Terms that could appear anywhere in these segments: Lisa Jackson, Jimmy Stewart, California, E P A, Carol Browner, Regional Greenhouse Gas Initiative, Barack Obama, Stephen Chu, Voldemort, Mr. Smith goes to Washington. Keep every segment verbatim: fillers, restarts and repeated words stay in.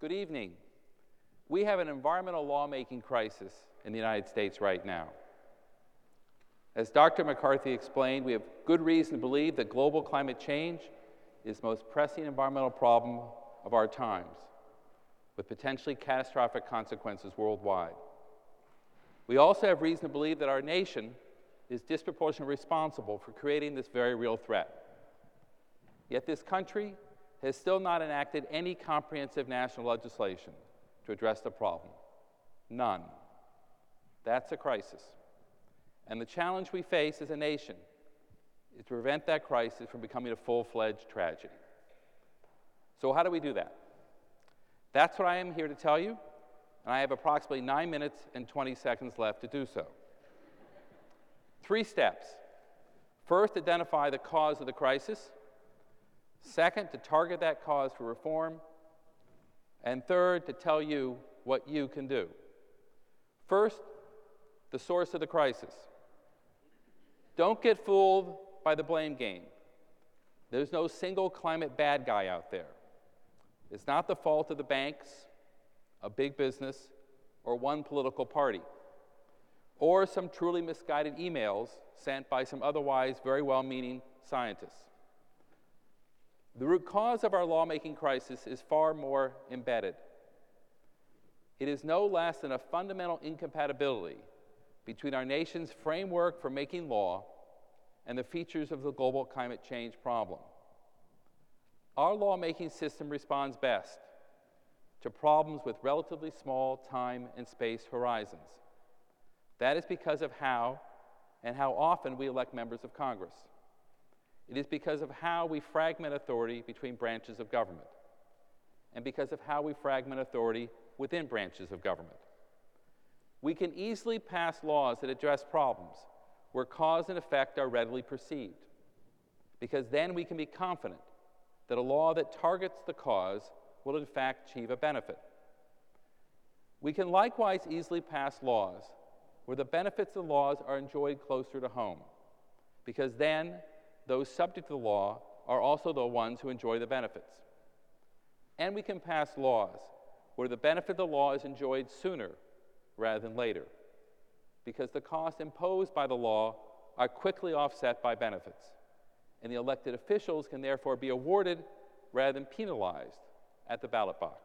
Good evening. We have an environmental lawmaking crisis in the United States right now. As Doctor McCarthy explained, we have good reason to believe that global climate change is the most pressing environmental problem of our times, with potentially catastrophic consequences worldwide. We also have reason to believe that our nation is disproportionately responsible for creating this very real threat. Yet this country has still not enacted any comprehensive national legislation to address the problem. None. That's a crisis. And the challenge we face as a nation is to prevent that crisis from becoming a full-fledged tragedy. So how do we do that? That's what I am here to tell you, and I have approximately nine minutes and twenty seconds left to do so. Three steps. First, identify the cause of the crisis. Second, to target that cause for reform. And third, to tell you what you can do. First, the source of the crisis. Don't get fooled by the blame game. There's no single climate bad guy out there. It's not the fault of the banks, a big business, or one political party, or some truly misguided emails sent by some otherwise very well-meaning scientists. The root cause of our lawmaking crisis is far more embedded. It is no less than a fundamental incompatibility between our nation's framework for making law and the features of the global climate change problem. Our lawmaking system responds best to problems with relatively small time and space horizons. That is because of how and how often we elect members of Congress. It is because of how we fragment authority between branches of government, and because of how we fragment authority within branches of government. We can easily pass laws that address problems where cause and effect are readily perceived, because then we can be confident that a law that targets the cause will in fact achieve a benefit. We can likewise easily pass laws where the benefits of the laws are enjoyed closer to home, because then those subject to the law are also the ones who enjoy the benefits. And we can pass laws where the benefit of the law is enjoyed sooner rather than later, because the costs imposed by the law are quickly offset by benefits, and the elected officials can therefore be awarded rather than penalized at the ballot box.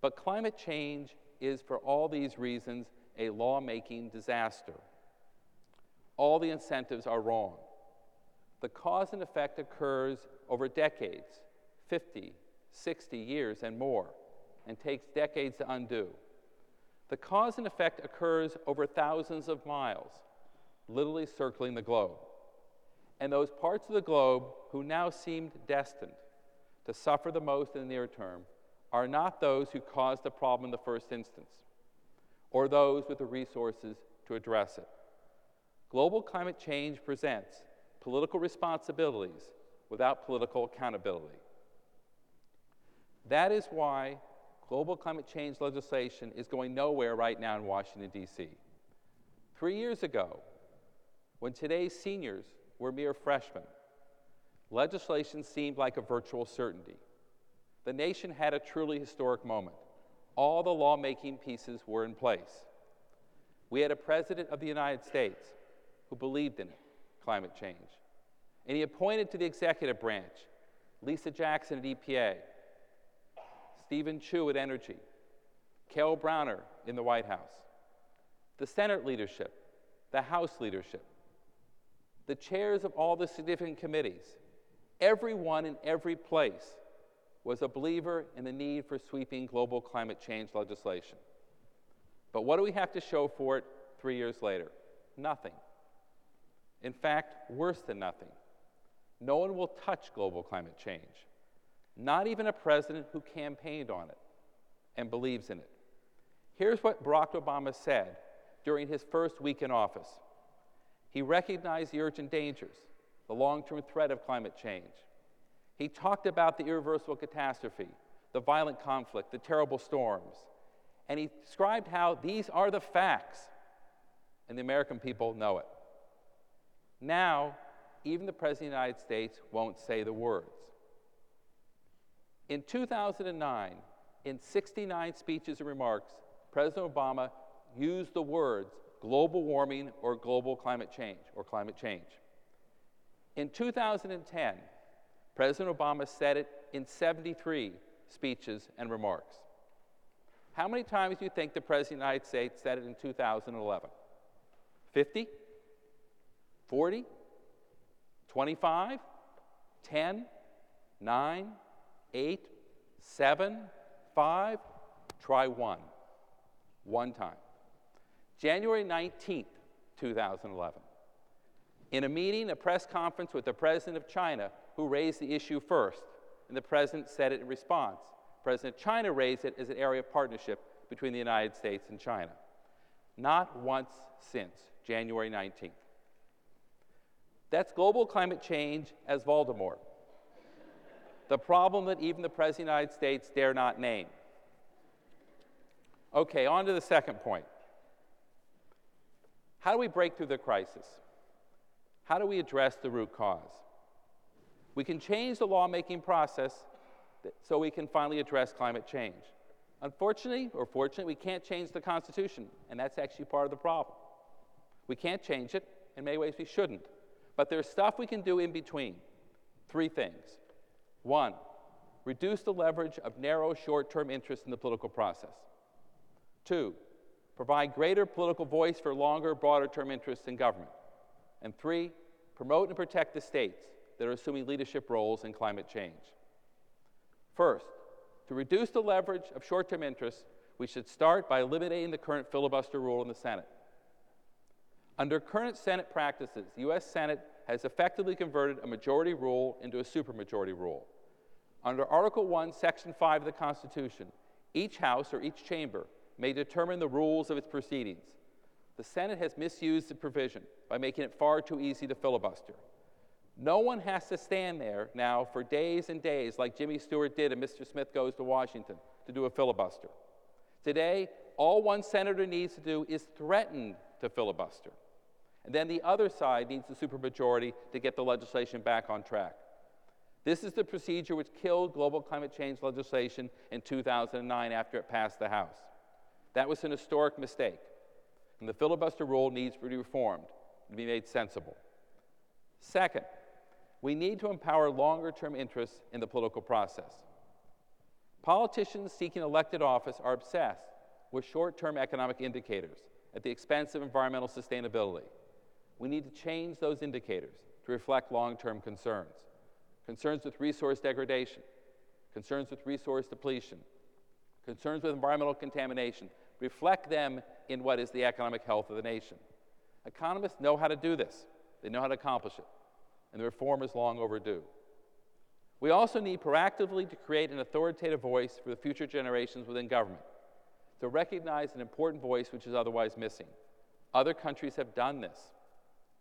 But climate change is, for all these reasons, a lawmaking disaster. All the incentives are wrong. The cause and effect occurs over decades, fifty, sixty years and more, and takes decades to undo. The cause and effect occurs over thousands of miles, literally circling the globe. And those parts of the globe who now seemed destined to suffer the most in the near term are not those who caused the problem in the first instance, or those with the resources to address it. Global climate change presents political responsibilities without political accountability. That is why global climate change legislation is going nowhere right now in Washington, D C Three years ago, when today's seniors were mere freshmen, legislation seemed like a virtual certainty. The nation had a truly historic moment. All the lawmaking pieces were in place. We had a president of the United States who believed in it. Climate change. And he appointed to the executive branch Lisa Jackson at E P A, Stephen Chu at Energy, Carol Browner in the White House, the Senate leadership, the House leadership, the chairs of all the significant committees. Everyone in every place was a believer in the need for sweeping global climate change legislation. But what do we have to show for it three years later? Nothing. In fact, worse than nothing. No one will touch global climate change, not even a president who campaigned on it and believes in it. Here's what Barack Obama said during his first week in office. He recognized the urgent dangers, the long-term threat of climate change. He talked about the irreversible catastrophe, the violent conflict, the terrible storms, and he described how these are the facts, and the American people know it. Now, even the President of the United States won't say the words. In two thousand nine, in sixty-nine speeches and remarks, President Obama used the words global warming or global climate change or climate change. In two thousand ten, President Obama said it in seventy-three speeches and remarks. How many times do you think the President of the United States said it in two thousand eleven? fifty? forty? twenty-five? ten? nine? eight? seven? five? Try one. One time. January nineteenth, two thousand eleven. In a meeting, a press conference with the President of China, who raised the issue first, and the President said it in response. President of China raised it as an area of partnership between the United States and China. Not once since January nineteenth. That's global climate change as Voldemort, the problem that even the President of the United States dare not name. Okay, on to the second point. How do we break through the crisis? How do we address the root cause? We can change the lawmaking process so we can finally address climate change. Unfortunately, or fortunately, we can't change the Constitution, and that's actually part of the problem. We can't change it. In many ways, we shouldn't. But there's stuff we can do in between. Three things. One, reduce the leverage of narrow short-term interests in the political process. Two, provide greater political voice for longer, broader-term interests in government. And three, promote and protect the states that are assuming leadership roles in climate change. First, to reduce the leverage of short-term interests, we should start by eliminating the current filibuster rule in the Senate. Under current Senate practices, the U S Senate has effectively converted a majority rule into a supermajority rule. Under Article one, Section five of the Constitution, each House or each chamber may determine the rules of its proceedings. The Senate has misused the provision by making it far too easy to filibuster. No one has to stand there now for days and days like Jimmy Stewart did in Mister Smith Goes to Washington to do a filibuster. Today, all one senator needs to do is threaten to filibuster. And then the other side needs the supermajority to get the legislation back on track. This is the procedure which killed global climate change legislation in two thousand nine after it passed the House. That was an historic mistake. And the filibuster rule needs to be reformed and be made sensible. Second, we need to empower longer-term interests in the political process. Politicians seeking elected office are obsessed with short-term economic indicators at the expense of environmental sustainability. We need to change those indicators to reflect long-term concerns. Concerns with resource degradation, concerns with resource depletion, concerns with environmental contamination. Reflect them in what is the economic health of the nation. Economists know how to do this. They know how to accomplish it, and the reform is long overdue. We also need proactively to create an authoritative voice for the future generations within government, to recognize an important voice which is otherwise missing. Other countries have done this.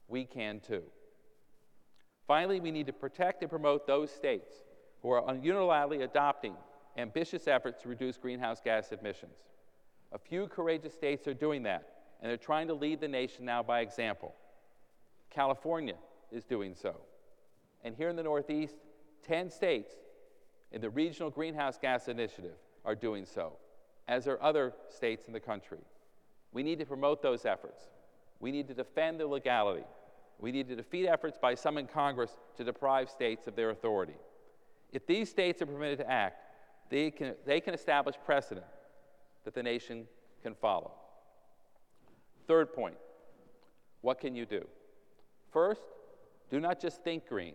We can too. Finally, we need to protect and promote those states who are unilaterally adopting ambitious efforts to reduce greenhouse gas emissions. A few courageous states are doing that, and they're trying to lead the nation now by example. California is doing so. And here in the Northeast, ten states in the Regional Greenhouse Gas Initiative are doing so, as are other states in the country. We need to promote those efforts. We need to defend their legality. We need to defeat efforts by some in Congress to deprive states of their authority. If these states are permitted to act, they can, they can establish precedent that the nation can follow. Third point, what can you do? First, do not just think green,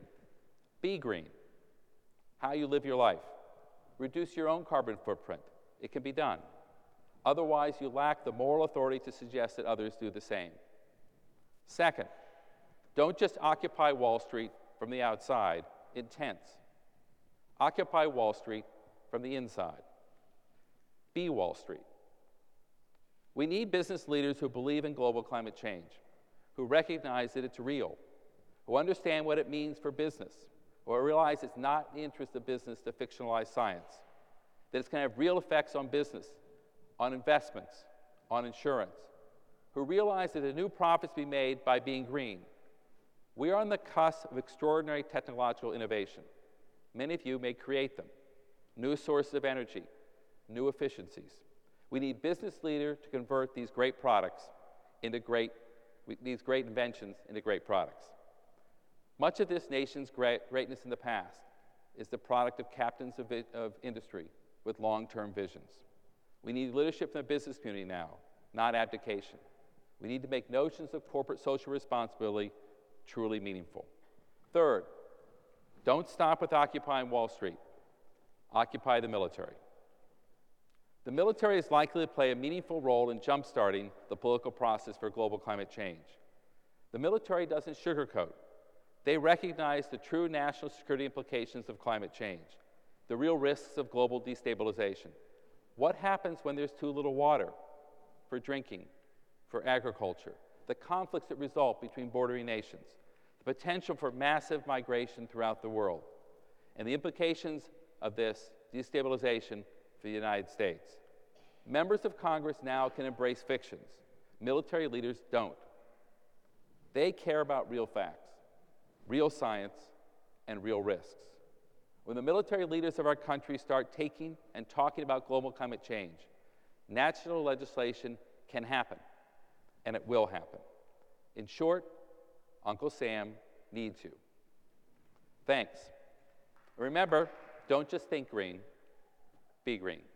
be green. How you live your life. Reduce your own carbon footprint. It can be done. Otherwise, you lack the moral authority to suggest that others do the same. Second, don't just occupy Wall Street from the outside in tents. Occupy Wall Street from the inside. Be Wall Street. We need business leaders who believe in global climate change, who recognize that it's real, who understand what it means for business, or realize it's not in the interest of business to fictionalize science, that it's going to have real effects on business, on investments, on insurance, who realize that a new profits be made by being green. We are on the cusp of extraordinary technological innovation. Many of you may create them. New sources of energy, new efficiencies. We need business leaders to convert these great products into great, these great inventions into great products. Much of this nation's great, greatness in the past is the product of captains of, it, of industry with long-term visions. We need leadership from the business community now, not abdication. We need to make notions of corporate social responsibility truly meaningful. Third, don't stop with occupying Wall Street. Occupy the military. The military is likely to play a meaningful role in jumpstarting the political process for global climate change. The military doesn't sugarcoat. They recognize the true national security implications of climate change, the real risks of global destabilization. What happens when there's too little water for drinking, for agriculture, the conflicts that result between bordering nations, the potential for massive migration throughout the world, and the implications of this destabilization for the United States. Members of Congress now can embrace fictions. Military leaders don't. They care about real facts, real science, and real risks. When the military leaders of our country start taking and talking about global climate change, national legislation can happen, and it will happen. In short, Uncle Sam needs you. Thanks. Remember, don't just think green, be green.